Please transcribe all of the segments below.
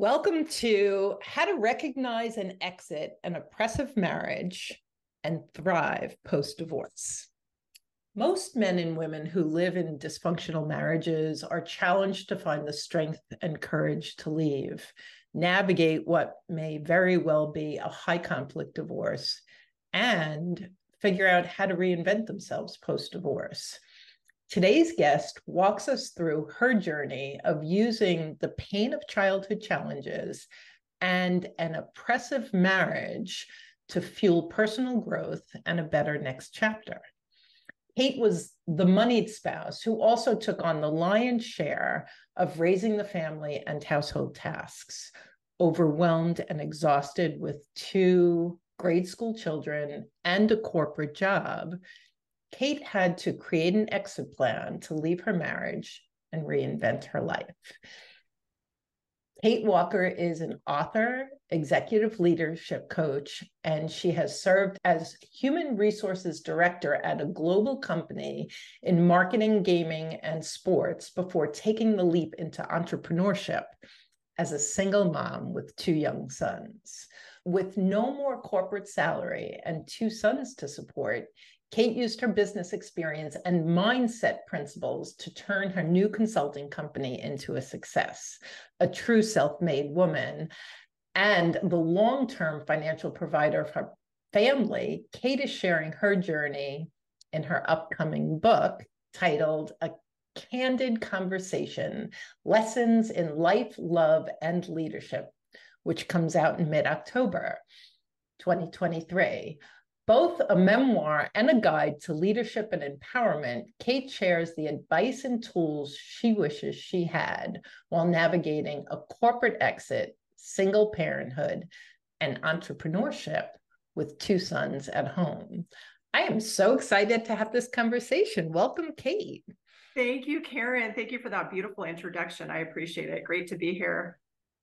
Welcome to How to Recognize and Exit an Oppressive Marriage and Thrive Post-Divorce. Most men and women who live in dysfunctional marriages are challenged to find the strength and courage to leave, navigate what may very well be a high-conflict divorce, and figure out how to reinvent themselves post-divorce. Today's guest walks us through her journey of using the pain of childhood challenges and an oppressive marriage to fuel personal growth and a better next chapter. Kate was the moneyed spouse who also took on the lion's share of raising the family and household tasks, overwhelmed and exhausted with two grade school children and a corporate job. Kate had to create an exit plan to leave her marriage and reinvent her life. Kate Walker is an author, executive leadership coach, and she has served as human resources director at a global company in marketing, gaming, and sports before taking the leap into entrepreneurship as a single mom with two young sons. With no more corporate salary and two sons to support, Kate used her business experience and mindset principles to turn her new consulting company into a success, a true self-made woman, and the long-term financial provider of her family. Kate is sharing her journey in her upcoming book titled A Candid Conversation: Lessons in Life, Love, and Leadership, which comes out in mid-October 2023. Both a memoir and a guide to leadership and empowerment, Kate shares the advice and tools she wishes she had while navigating a corporate exit, single parenthood, and entrepreneurship with two sons at home. I am so excited to have this conversation. Welcome, Kate. Thank you, Karen. Thank you for that beautiful introduction. I appreciate it. Great to be here.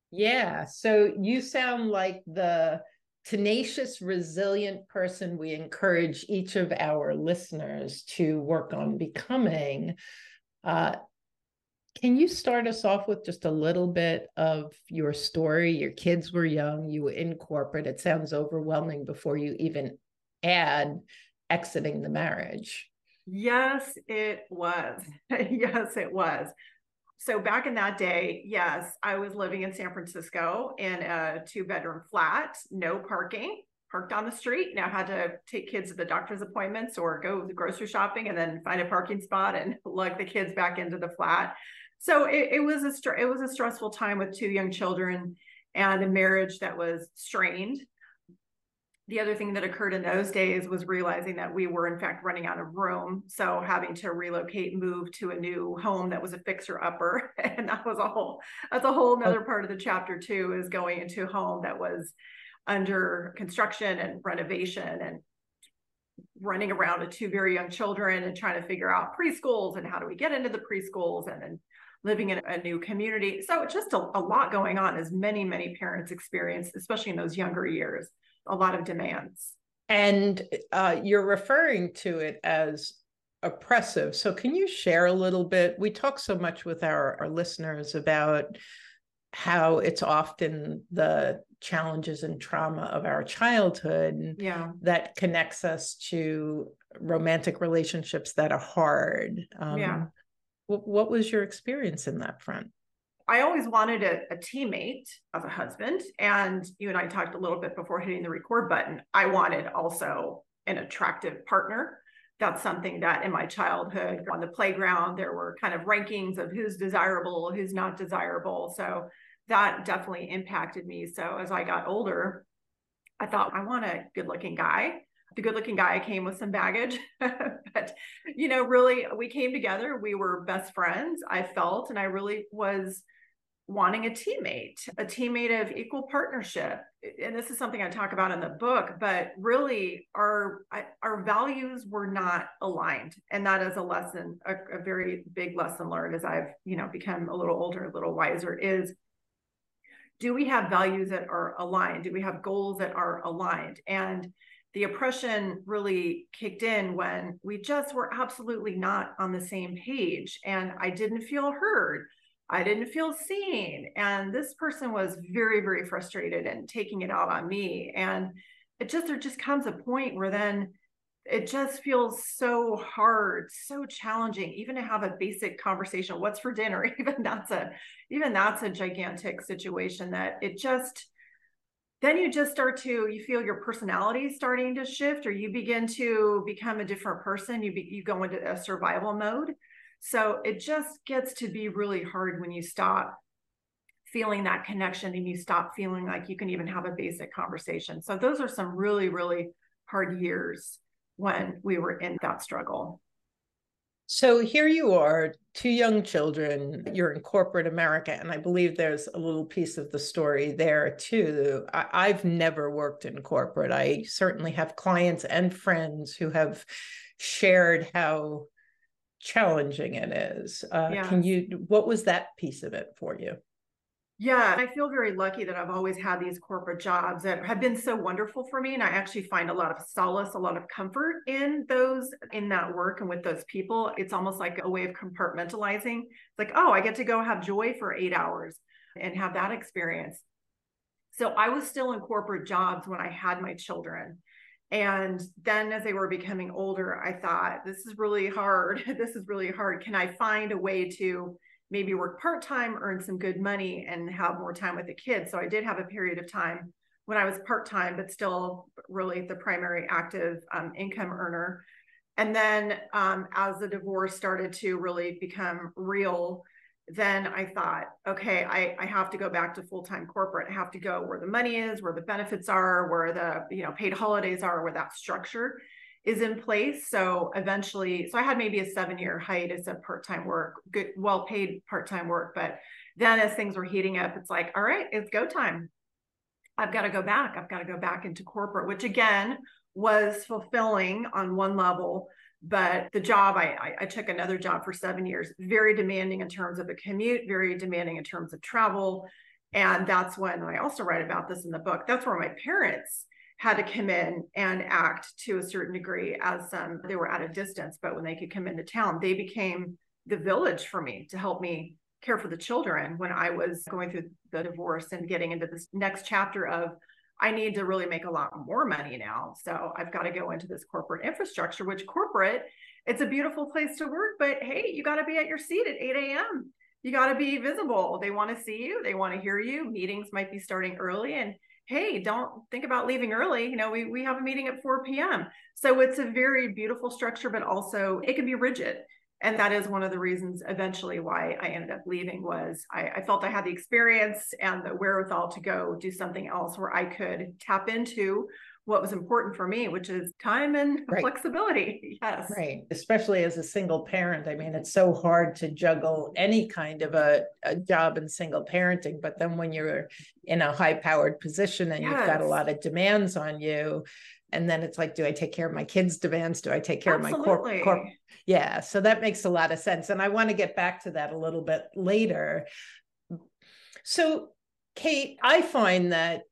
Yeah. So you sound like the tenacious, resilient person we encourage each of our listeners to work on becoming. Can you start us off with just a little bit of your story? Your kids were young, you were in corporate. It sounds overwhelming before you even add exiting the marriage. Yes, it was. Yes, it was. So back in that day, yes, I was living in San Francisco in a 2-bedroom flat, no parking, parked on the street. And I had to take kids to the doctor's appointments or go to the grocery shopping and then find a parking spot and lug the kids back into the flat. So it was a stressful time with two young children and a marriage that was strained. The other thing that occurred in those days was realizing that we were, in fact, running out of room. So having to relocate, move to a new home that was a fixer-upper. And that's a whole nother part of the chapter too, is going into a home that was under construction and renovation and running around with two very young children and trying to figure out preschools and how do we get into the preschools and then living in a new community. So just a lot going on, as many, many parents experience, especially in those younger years. A lot of demands. And you're referring to it as oppressive. So can you share a little bit? We talk so much with our listeners about how it's often the challenges and trauma of our childhood that connects us to romantic relationships that are hard. What was your experience in that front? I always wanted a teammate as a husband, and you and I talked a little bit before hitting the record button. I wanted also an attractive partner. That's something that in my childhood on the playground, there were kind of rankings of who's desirable, who's not desirable. So that definitely impacted me. So as I got older, I thought, I want a good-looking guy. The good-looking guy came with some baggage, but, you know, really, we came together. We were best friends, I felt, and I really was wanting a teammate of equal partnership. And this is something I talk about in the book, but really our values were not aligned. And that is a lesson, a very big lesson learned as I've, you know, become a little older, a little wiser, is do we have values that are aligned? Do we have goals that are aligned? And the oppression really kicked in when we just were absolutely not on the same page, and I didn't feel heard. I didn't feel seen. And this person was very, very frustrated and taking it out on me. And it just, there just comes a point where then it just feels so hard, so challenging, even to have a basic conversation. What's for dinner? Even that's a gigantic situation that it just, then you just start to, you feel your personality starting to shift, or you begin to become a different person. You go into a survival mode. So it just gets to be really hard when you stop feeling that connection and you stop feeling like you can even have a basic conversation. So those are some really, really hard years when we were in that struggle. So here you are, two young children, you're in corporate America, and I believe there's a little piece of the story there too. I've never worked in corporate. I certainly have clients and friends who have shared how challenging it is. What was that piece of it for you? Yeah, I feel very lucky that I've always had these corporate jobs that have been so wonderful for me. And I actually find a lot of solace, a lot of comfort in those, in that work and with those people. It's almost like a way of compartmentalizing. It's like, oh, I get to go have joy for 8 hours and have that experience. So I was still in corporate jobs when I had my children. And then as they were becoming older, I thought, this is really hard. This is really hard. Can I find a way to maybe work part-time, earn some good money, and have more time with the kids? So I did have a period of time when I was part-time, but still really the primary active income earner. And then as the divorce started to really become real, then I thought, okay, I have to go back to full-time corporate. I have to go where the money is, where the benefits are, where the paid holidays are, where that structure is in place. So eventually, I had maybe a 7-year hiatus of part-time work, good, well-paid part-time work. But then as things were heating up, it's like, all right, it's go time. I've got to go back. I've got to go back into corporate, which again was fulfilling on one level. But the job, I took another job for 7 years, very demanding in terms of a commute, very demanding in terms of travel. And that's when I also write about this in the book. That's where my parents had to come in and act to a certain degree as they were at a distance, but when they could come into town, they became the village for me to help me care for the children when I was going through the divorce and getting into this next chapter of, I need to really make a lot more money now. So I've got to go into this corporate infrastructure, which corporate, it's a beautiful place to work, but hey, you got to be at your seat at 8 a.m. You got to be visible. They want to see you. They want to hear you. Meetings might be starting early, and hey, don't think about leaving early. We have a meeting at 4 p.m. So it's a very beautiful structure, but also it can be rigid. And that is one of the reasons eventually why I ended up leaving was I felt I had the experience and the wherewithal to go do something else where I could tap into what was important for me, which is time and flexibility. Yes. Right. Especially as a single parent. I mean, it's so hard to juggle any kind of a job and single parenting, but then when you're in a high powered position and you've got a lot of demands on you, and then it's like, do I take care of my kids' demands? Do I take care of my corporate? Yeah. So that makes a lot of sense. And I want to get back to that a little bit later. So Kate, I find that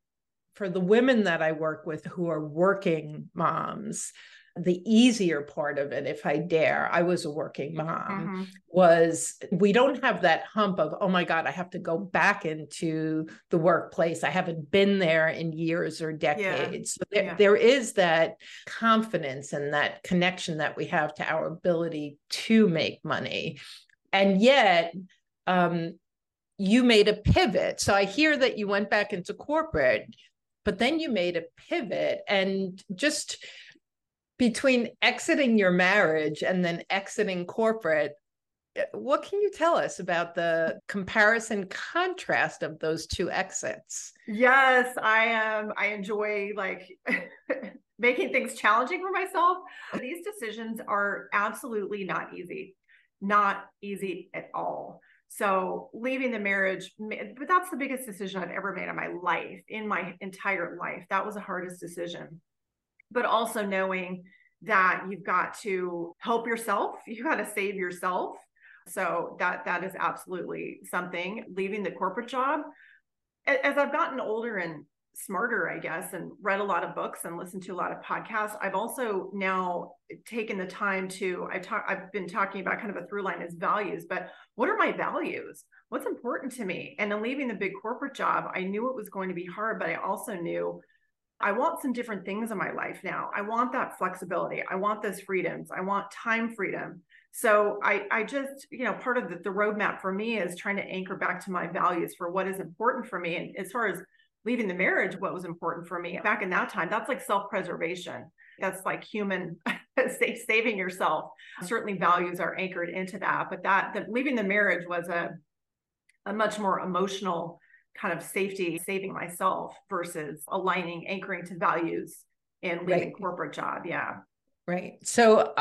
for the women that I work with who are working moms, the easier part of it, if I dare, I was a working mom, was we don't have that hump of, oh my God, I have to go back into the workplace. I haven't been there in years or decades. Yeah. So there is that confidence and that connection that we have to our ability to make money. And yet, you made a pivot. So I hear that you went back into corporate, but then you made a pivot. And just between exiting your marriage and then exiting corporate, what can you tell us about the comparison contrast of those two exits? Yes, I enjoy making things challenging for myself. These decisions are absolutely not easy at all. So leaving the marriage, but that's the biggest decision I've ever made in my life, in my entire life. That was the hardest decision. But also knowing that you've got to help yourself, you got to save yourself. So that is absolutely something. Leaving the corporate job, as I've gotten older and smarter, I guess, and read a lot of books and listened to a lot of podcasts. I've also now taken the time to, I've been talking about kind of a through line as values, but what are my values? What's important to me? And in leaving the big corporate job, I knew it was going to be hard, but I also knew I want some different things in my life now. I want that flexibility. I want those freedoms. I want time freedom. So I just, you know, part of the roadmap for me is trying to anchor back to my values for what is important for me. And as far as leaving the marriage, what was important for me back in that time, that's like self-preservation. That's like human saving yourself. Certainly values are anchored into that, but that leaving the marriage was a much more emotional kind of safety, saving myself versus aligning, anchoring to values and leaving corporate job. Yeah. Right. So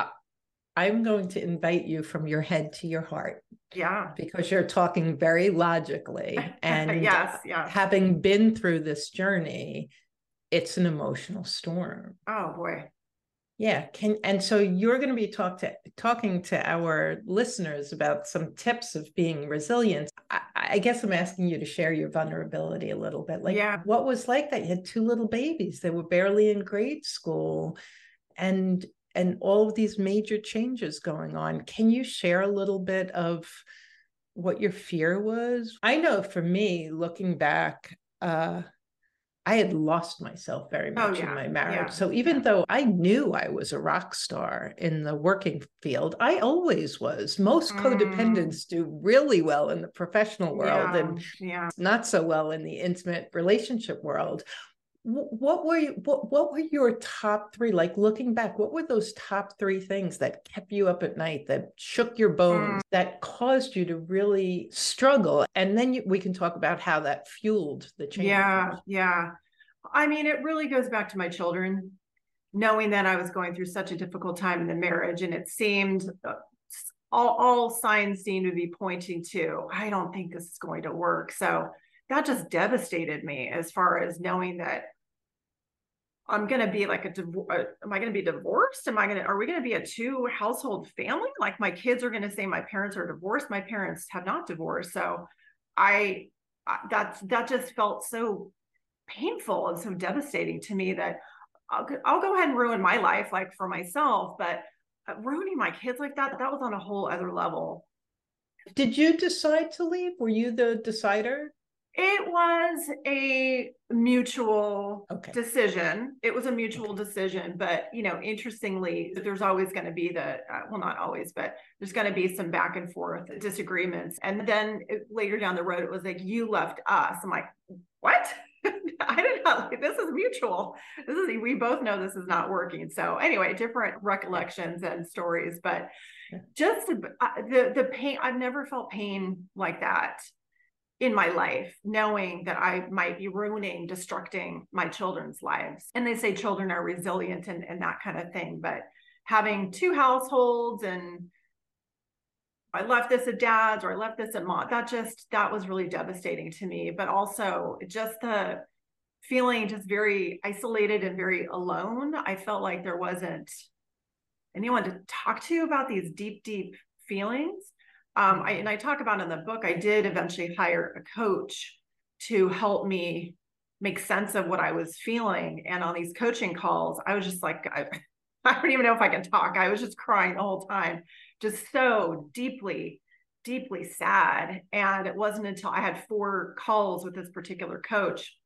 I'm going to invite you from your head to your heart. Yeah. Because you're talking very logically and yes. Having been through this journey, it's an emotional storm. Oh boy. Yeah. And so you're going to be talking to our listeners about some tips of being resilient. I guess I'm asking you to share your vulnerability a little bit. Like what was like that? You had two little babies. They were barely in grade school and all of these major changes going on. Can you share a little bit of what your fear was? I know for me, looking back, I had lost myself very much in my marriage. Yeah. So even though I knew I was a rock star in the working field, I always was. Most codependents do really well in the professional world and not so well in the intimate relationship world. What were your top three, like looking back, what were those top three things that kept you up at night, that shook your bones, that caused you to really struggle? And then we can talk about how that fueled the change. Yeah. I mean, it really goes back to my children, knowing that I was going through such a difficult time in the marriage. And it seemed all signs seemed to be pointing to, I don't think this is going to work. So that just devastated me as far as knowing that I'm going to be like am I going to be divorced? Are we going to be a two household family? Like my kids are going to say my parents are divorced. My parents have not divorced. So that just felt so painful and so devastating to me that I'll go ahead and ruin my life, like for myself, but ruining my kids like that was on a whole other level. Did you decide to leave? Were you the decider? It was a mutual decision. It was a mutual decision, but you know, interestingly, there's always going to be not always, but there's going to be some back and forth disagreements. And then later down the road, it was like, you left us. I'm like, what? I did not. This is mutual. We both know this is not working. So anyway, different recollections and stories, but just the pain. I've never felt pain like that in my life, knowing that I might be ruining, destructing my children's lives. And they say children are resilient and that kind of thing, but having two households and I left this at dad's or I left this at mom, that was really devastating to me. But also just the feeling just very isolated and very alone. I felt like there wasn't anyone to talk to about these deep, deep feelings. I talk about in the book, I did eventually hire a coach to help me make sense of what I was feeling. And on these coaching calls, I was just like, I don't even know if I can talk. I was just crying the whole time, just so deeply, deeply sad. And it wasn't until I had 4 calls with this particular coach,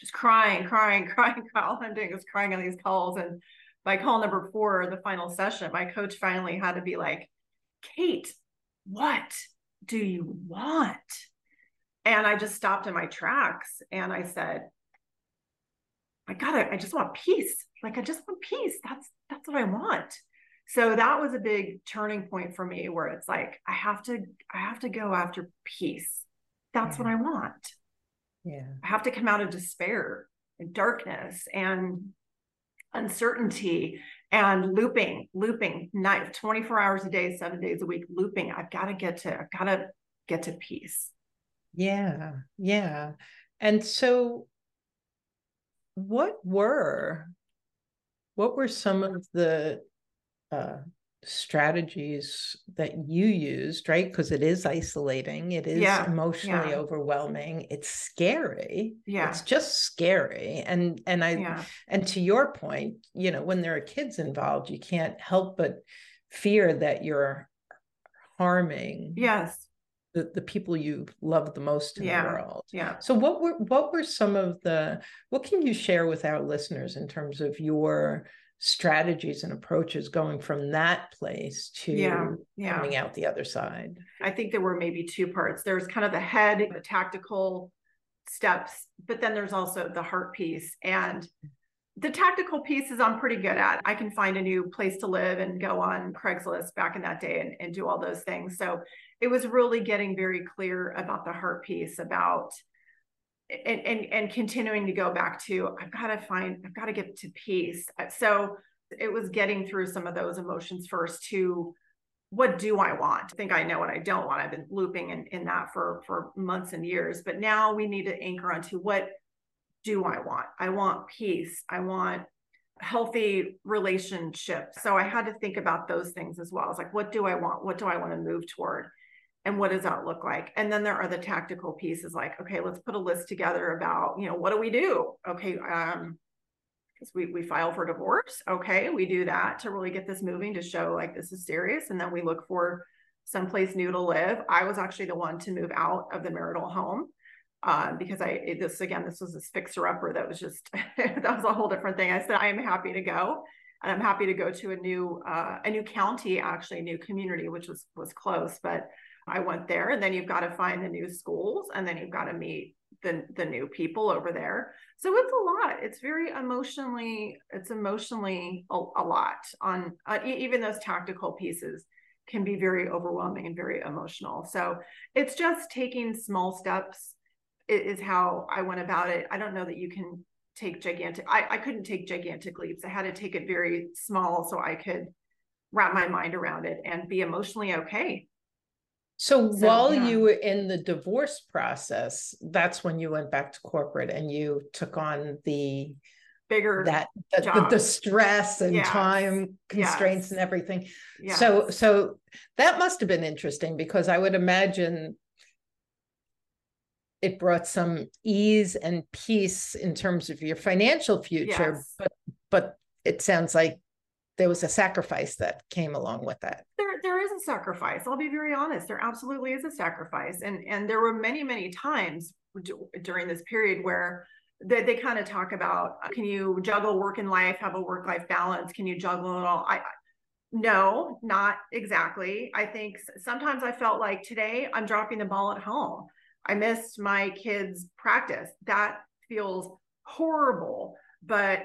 just crying. All I'm doing is crying on these calls. And by call number 4, the final session, my coach finally had to be like, Kate, what do you want? And I just stopped in my tracks and I said, I just want peace. Like, I just want peace. That's what I want. So that was a big turning point for me where it's like, I have to go after peace. That's what I want. Yeah. I have to come out of despair and darkness and uncertainty and looping night, 24 hours a day, 7 days a week, looping. I've got to get to peace. Yeah. Yeah. And so what were some of the strategies that you used, right? Because it is isolating. It is emotionally overwhelming. It's scary. Yeah. It's just scary. And to your point, you know, when there are kids involved, you can't help but fear that you're harming the people you love the most in the world. Yeah. So what were some of what can you share with our listeners in terms of your strategies and approaches going from that place to coming out the other side? I think there were maybe two parts. There's kind of the head, the tactical steps, but then there's also the heart piece. And the tactical pieces I'm pretty good at. I can find a new place to live and go on Craigslist back in that day and do all those things. So it was really getting very clear about the heart piece, about and continuing to go back to, I've got to get to peace. So it was getting through some of those emotions first to what do I want? I think I know what I don't want. I've been looping in that for months and years, but now we need to anchor onto what do I want? I want peace. I want healthy relationships. So I had to think about those things as well. It's like, what do I want? What do I want to move toward? And what does that look like? And then there are the tactical pieces, like, okay, let's put a list together about, you know, what do we do? Okay. Because we file for divorce. Okay. We do that to really get this moving, to show like, this is serious. And then we look for someplace new to live. I was actually the one to move out of the marital home. Because this was this fixer-upper that was just, that was a whole different thing. I said, I am happy to go. And I'm happy to go to a new county, actually a new community, which was close, but I went there. And then you've got to find the new schools, and then you've got to meet the new people over there. So it's a lot. It's very emotionally, a lot on, even those tactical pieces can be very overwhelming and very emotional. So it's just taking small steps is how I went about it. I don't know that you can take I couldn't take gigantic leaps. I had to take it very small so I could wrap my mind around it and be emotionally okay. So while you were in the divorce process, that's when you went back to corporate and you took on the bigger the stress and time constraints and everything. Yes. So that must have been interesting, because I would imagine it brought some ease and peace in terms of your financial future, but it sounds like there was a sacrifice that came along with that. There is a sacrifice. I'll be very honest. There absolutely is a sacrifice. And there were many, many times during this period where they kind of talk about, can you juggle work and life, have a work-life balance? Can you juggle it all? No, not exactly. I think sometimes I felt like today I'm dropping the ball at home. I missed my kids' practice. That feels horrible, but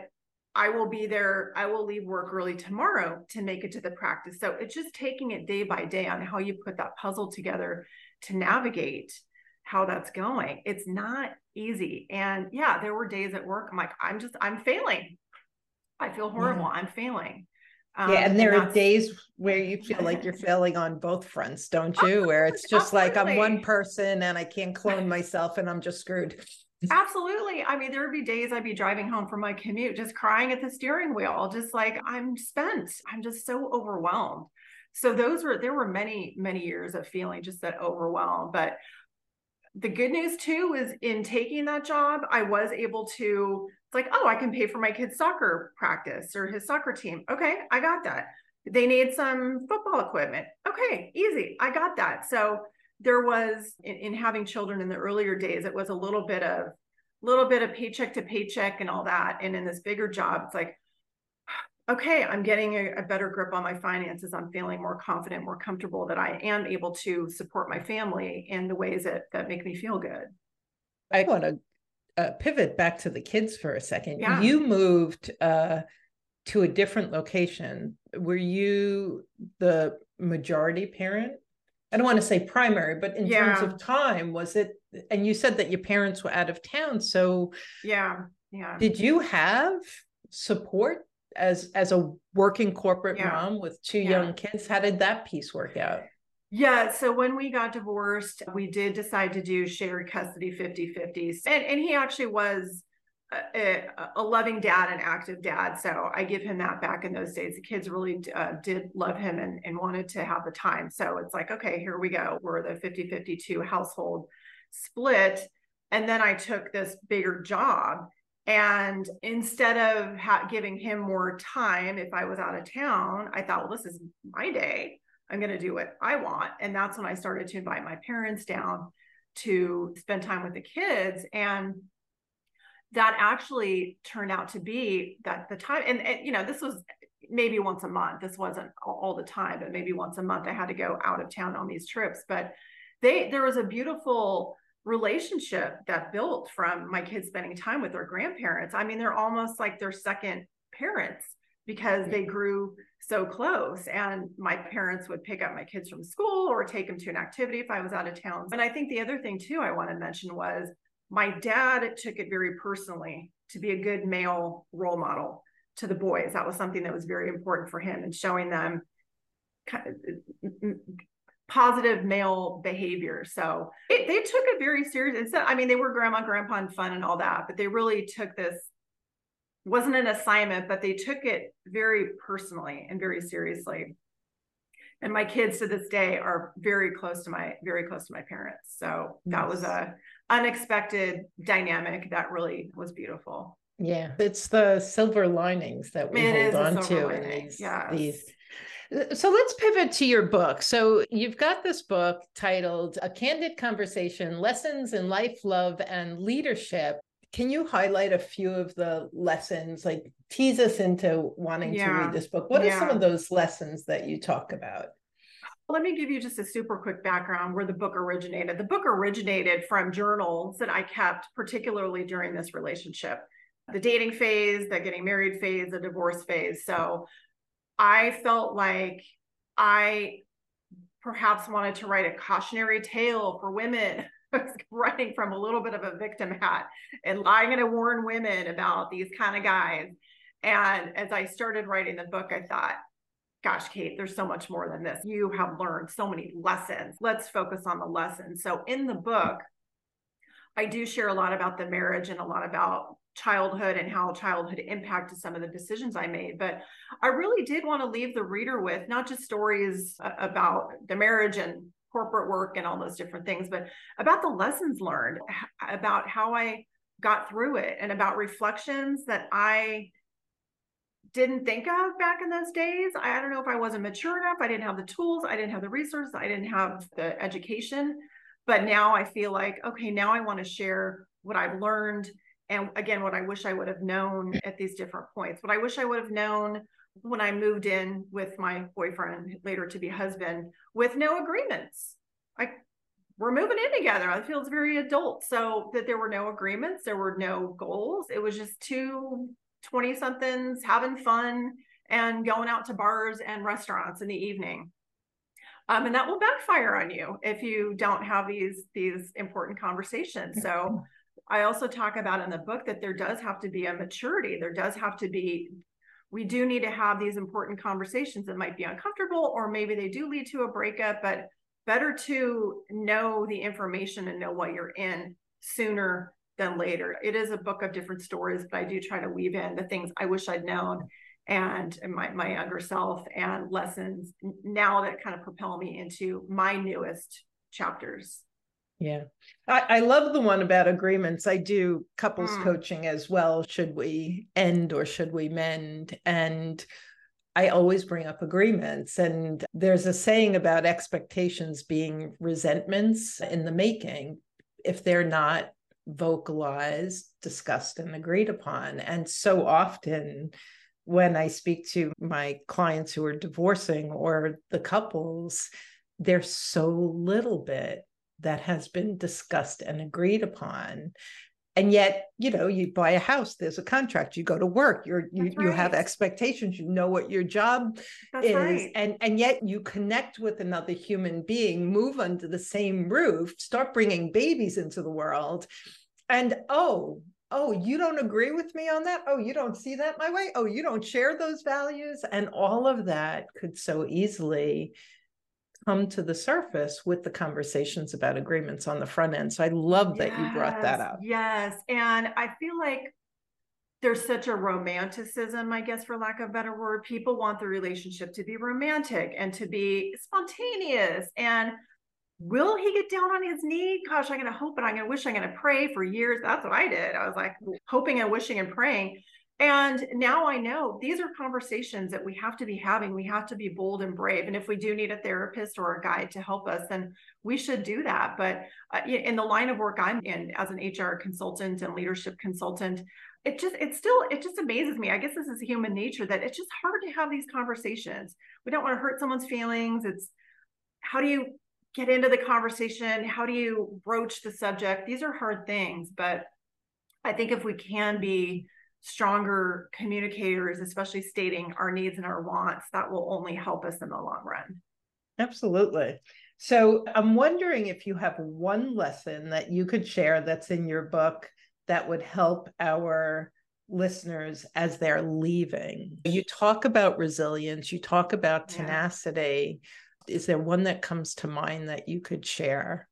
I will be there. I will leave work early tomorrow to make it to the practice. So it's just taking it day by day on how you put that puzzle together to navigate how that's going. It's not easy. And there were days at work, I'm like, I'm failing. I feel horrible. Yeah. I'm failing. And there are days where you feel like you're failing on both fronts, don't you? Where it's just like, I'm one person and I can't clone myself and I'm just screwed. Absolutely. I mean, there would be days I'd be driving home from my commute, just crying at the steering wheel, just like, I'm spent. I'm just so overwhelmed. So there were many, many years of feeling just that overwhelm. But the good news too, is in taking that job, I was able to, it's like, oh, I can pay for my kid's soccer practice or his soccer team. Okay, I got that. They need some football equipment. Okay, easy. I got that. So there was, in having children in the earlier days, it was a little bit of paycheck to paycheck and all that. And in this bigger job, it's like, okay, I'm getting a better grip on my finances. I'm feeling more confident, more comfortable that I am able to support my family in the ways that make me feel good. I want to pivot back to the kids for a second. Yeah. You moved to a different location. Were you the majority parent? I don't want to say primary, but in terms of time, was it? And you said that your parents were out of town. So did you have support as a working corporate mom with two young kids? How did that piece work out? Yeah. So when we got divorced, we did decide to do shared custody 50-50. And he actually was a loving dad, an active dad. So I give him that back in those days. The kids really did love him and wanted to have the time. So it's like, okay, here we go. We're the 50-52 household split. And then I took this bigger job. And instead of giving him more time, if I was out of town, I thought, well, this is my day. I'm going to do what I want. And that's when I started to invite my parents down to spend time with the kids. And that actually turned out to be that the time, and you know, this was maybe once a month. This wasn't all the time, but maybe once a month I had to go out of town on these trips. But there was a beautiful relationship that built from my kids spending time with their grandparents. I mean, they're almost like their second parents because they grew so close. And my parents would pick up my kids from school or take them to an activity if I was out of town. And I think the other thing too I want to mention was my dad took it very personally to be a good male role model to the boys. That was something that was very important for him, and showing them kind of positive male behavior. So they took it very serious. And so, I mean, they were grandma, grandpa, and fun and all that, but they really took this, wasn't an assignment, but they took it very personally and very seriously. And my kids to this day are very close to my parents. So that was a unexpected dynamic that really was beautiful. Yeah. It's the silver linings that we hold on to in these. So let's pivot to your book. So you've got this book titled A Candid Conversation: Lessons in Life, Love, and Leadership. Can you highlight a few of the lessons, like tease us into wanting to read this book? What are some of those lessons that you talk about? Let me give you just a super quick background where the book originated. The book originated from journals that I kept, particularly during this relationship, the dating phase, the getting married phase, the divorce phase. So I felt like I perhaps wanted to write a cautionary tale for women. I was writing from a little bit of a victim hat and I'm going to warn women about these kind of guys. And as I started writing the book, I thought, gosh, Kate, there's so much more than this. You have learned so many lessons. Let's focus on the lessons. So in the book, I do share a lot about the marriage and a lot about childhood and how childhood impacted some of the decisions I made. But I really did want to leave the reader with not just stories about the marriage and corporate work and all those different things, but about the lessons learned, about how I got through it, and about reflections that I didn't think of back in those days. I don't know if I wasn't mature enough. I didn't have the tools. I didn't have the resources. I didn't have the education. But now I feel like, okay, now I want to share what I've learned. And again, what I wish I would have known at these different points, what I wish I would have known when I moved in with my boyfriend, later to be husband, with no agreements. We're moving in together. It feels very adult. So that there were no agreements, there were no goals. It was just two 20-somethings having fun and going out to bars and restaurants in the evening. And that will backfire on you if you don't have these important conversations. So I also talk about in the book that there does have to be a maturity. There does have to be, we do need to have these important conversations that might be uncomfortable, or maybe they do lead to a breakup, but better to know the information and know what you're in sooner than later. It is a book of different stories, but I do try to weave in the things I wish I'd known and my younger self, and lessons now that kind of propel me into my newest chapters. Yeah. I love the one about agreements. I do couples coaching as well. Should we end or should we mend? And I always bring up agreements. And there's a saying about expectations being resentments in the making if they're not vocalized, discussed, and agreed upon. And so often when I speak to my clients who are divorcing or the couples, there's so little bit that has been discussed and agreed upon. And yet, you know, you buy a house, there's a contract, you go to work, you have expectations, you know what your job is. Right. And yet you connect with another human being, move under the same roof, start bringing babies into the world. And, oh, you don't agree with me on that? Oh, you don't see that my way? Oh, you don't share those values? And all of that could so easily come to the surface with the conversations about agreements on the front end. So I love that you brought that up. Yes. And I feel like there's such a romanticism, I guess, for lack of a better word. People want the relationship to be romantic and to be spontaneous. And will he get down on his knee? Gosh, I'm going to hope and I'm going to wish, I'm going to pray for years. That's what I did. I was like hoping and wishing and praying. And now I know these are conversations that we have to be having. We have to be bold and brave. And if we do need a therapist or a guide to help us, then we should do that. But in the line of work I'm in as an HR consultant and leadership consultant, it just amazes me. I guess this is human nature, that it's just hard to have these conversations. We don't want to hurt someone's feelings. It's, how do you get into the conversation? How do you broach the subject? These are hard things, but I think if we can be stronger communicators, especially stating our needs and our wants, that will only help us in the long run. Absolutely. So I'm wondering if you have one lesson that you could share that's in your book that would help our listeners as they're leaving. You talk about resilience, you talk about tenacity. Yeah. Is there one that comes to mind that you could share?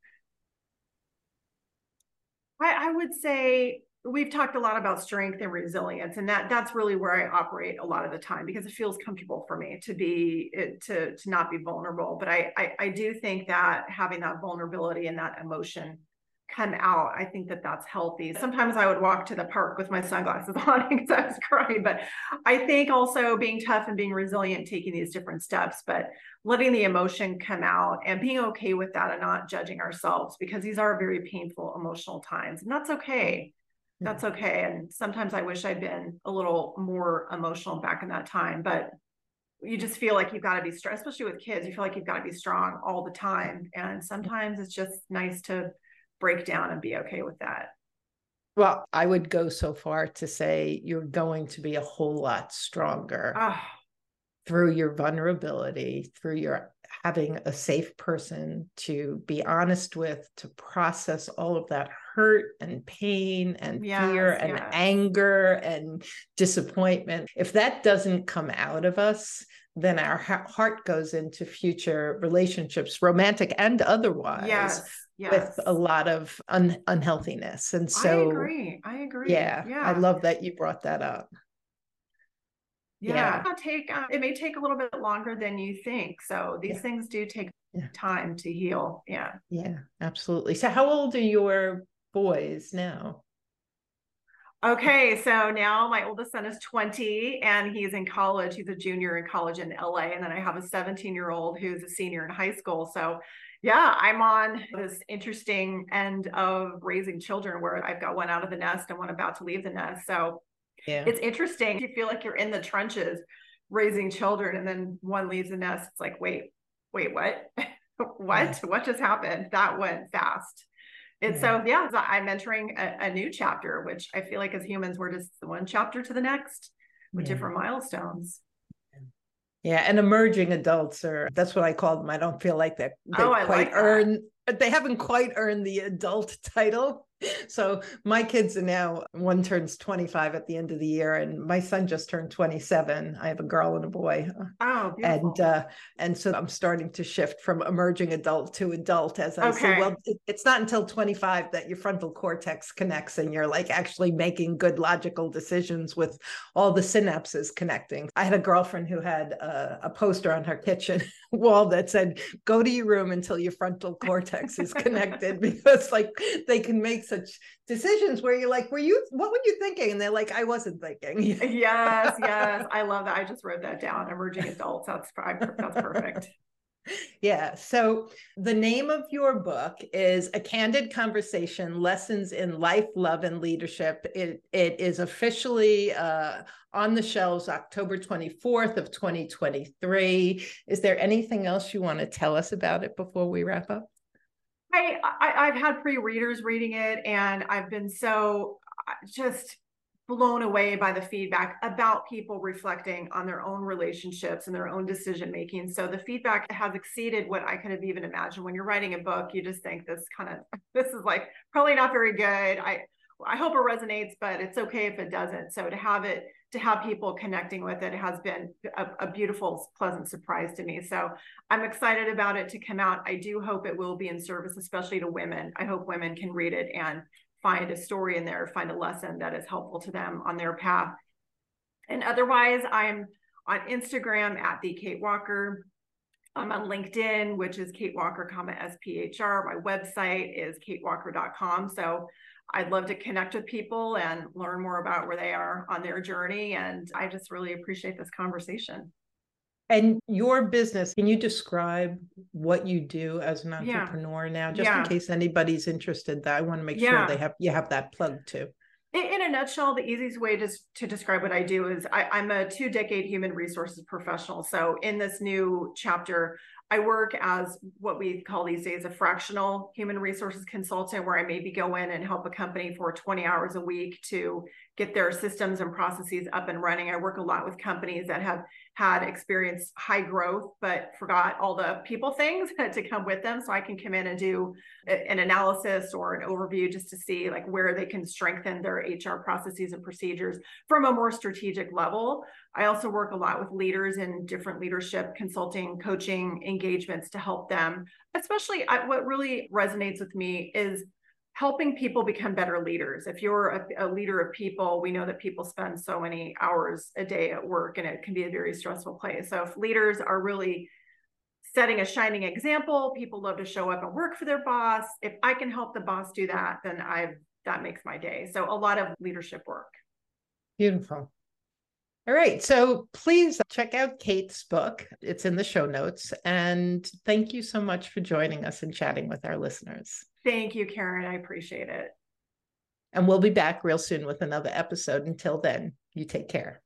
I would say, we've talked a lot about strength and resilience, and that's really where I operate a lot of the time, because it feels comfortable for me to not be vulnerable. But I do think that having that vulnerability and that emotion come out, I think that's healthy. Sometimes I would walk to the park with my sunglasses on because I was crying, but I think also being tough and being resilient, taking these different steps, but letting the emotion come out and being okay with that and not judging ourselves, because these are very painful emotional times, and that's okay. That's okay. And sometimes I wish I'd been a little more emotional back in that time, but you just feel like you've got to be strong, especially with kids. You feel like you've got to be strong all the time. And sometimes it's just nice to break down and be okay with that. Well, I would go so far to say you're going to be a whole lot stronger through your vulnerability, through your having a safe person to be honest with, to process all of that hurt and pain and fear and anger and disappointment. If that doesn't come out of us, then our heart goes into future relationships, romantic and otherwise, with a lot of unhealthiness. And so I agree. Yeah. I love that you brought that up. Yeah. It may take a little bit longer than you think. So these things do take time to heal. Yeah. Yeah, absolutely. So how old are your boys now? Okay. So now my oldest son is 20 and he's in college. He's a junior in college in LA. And then I have a 17-year-old who's a senior in high school. So I'm on this interesting end of raising children where I've got one out of the nest and one about to leave the nest. So it's interesting. You feel like you're in the trenches raising children, and then one leaves the nest. It's like, wait, what? What just happened? That went fast. And so I'm entering a new chapter, which I feel like as humans, we're just one chapter to the next with different milestones. Yeah. And emerging adults that's what I call them. I don't feel like that they haven't quite earned the adult title. So my kids are now, one turns 25 at the end of the year, and my son just turned 27. I have a girl and a boy. Oh, beautiful. And so I'm starting to shift from emerging adult to adult, as I say, well, it's not until 25 that your frontal cortex connects and you're like actually making good logical decisions with all the synapses connecting. I had a girlfriend who had a poster on her kitchen wall that said, go to your room until your frontal cortex is connected, because like they can make such decisions where you're like, what were you thinking? And they're like, I wasn't thinking. Yes. I love that. I just wrote that down. Emerging adults. That's perfect. Yeah. So the name of your book is A Candid Conversation: Lessons in Life, Love, and Leadership. It is officially on the shelves October 24th of 2023. Is there anything else you want to tell us about it before we wrap up? I've had pre-readers reading it, and I've been so just blown away by the feedback about people reflecting on their own relationships and their own decision-making. So the feedback has exceeded what I could have even imagined. When you're writing a book, you just think this is like probably not very good. I hope it resonates, but it's okay if it doesn't. So to have people connecting with it has been a beautiful, pleasant surprise to me. So I'm excited about it to come out. I do hope it will be in service, especially to women. I hope women can read it and find a story in there, find a lesson that is helpful to them on their path. And otherwise, I'm on Instagram at the Kate Walker. I'm on LinkedIn, which is Kate Walker, SPHR. My website is katewalker.com. So I'd love to connect with people and learn more about where they are on their journey. And I just really appreciate this conversation. And your business, can you describe what you do as an entrepreneur now, just in case anybody's interested? That I want to make sure you have that plug too. In a nutshell, the easiest way to describe what I do is I'm a 2-decade human resources professional. So in this new chapter, I work as what we call these days a fractional human resources consultant, where I maybe go in and help a company for 20 hours a week to get their systems and processes up and running. I work a lot with companies that have had experienced high growth, but forgot all the people things to come with them. So I can come in and do an analysis or an overview just to see like where they can strengthen their HR processes and procedures from a more strategic level. I also work a lot with leaders in different leadership, consulting, coaching engagements to help them. Especially what really resonates with me is helping people become better leaders. If you're a leader of people, we know that people spend so many hours a day at work, and it can be a very stressful place. So if leaders are really setting a shining example, people love to show up and work for their boss. If I can help the boss do that, then that makes my day. So a lot of leadership work. Beautiful. All right. So please check out Kate's book. It's in the show notes. And thank you so much for joining us and chatting with our listeners. Thank you, Karen. I appreciate it. And we'll be back real soon with another episode. Until then, you take care.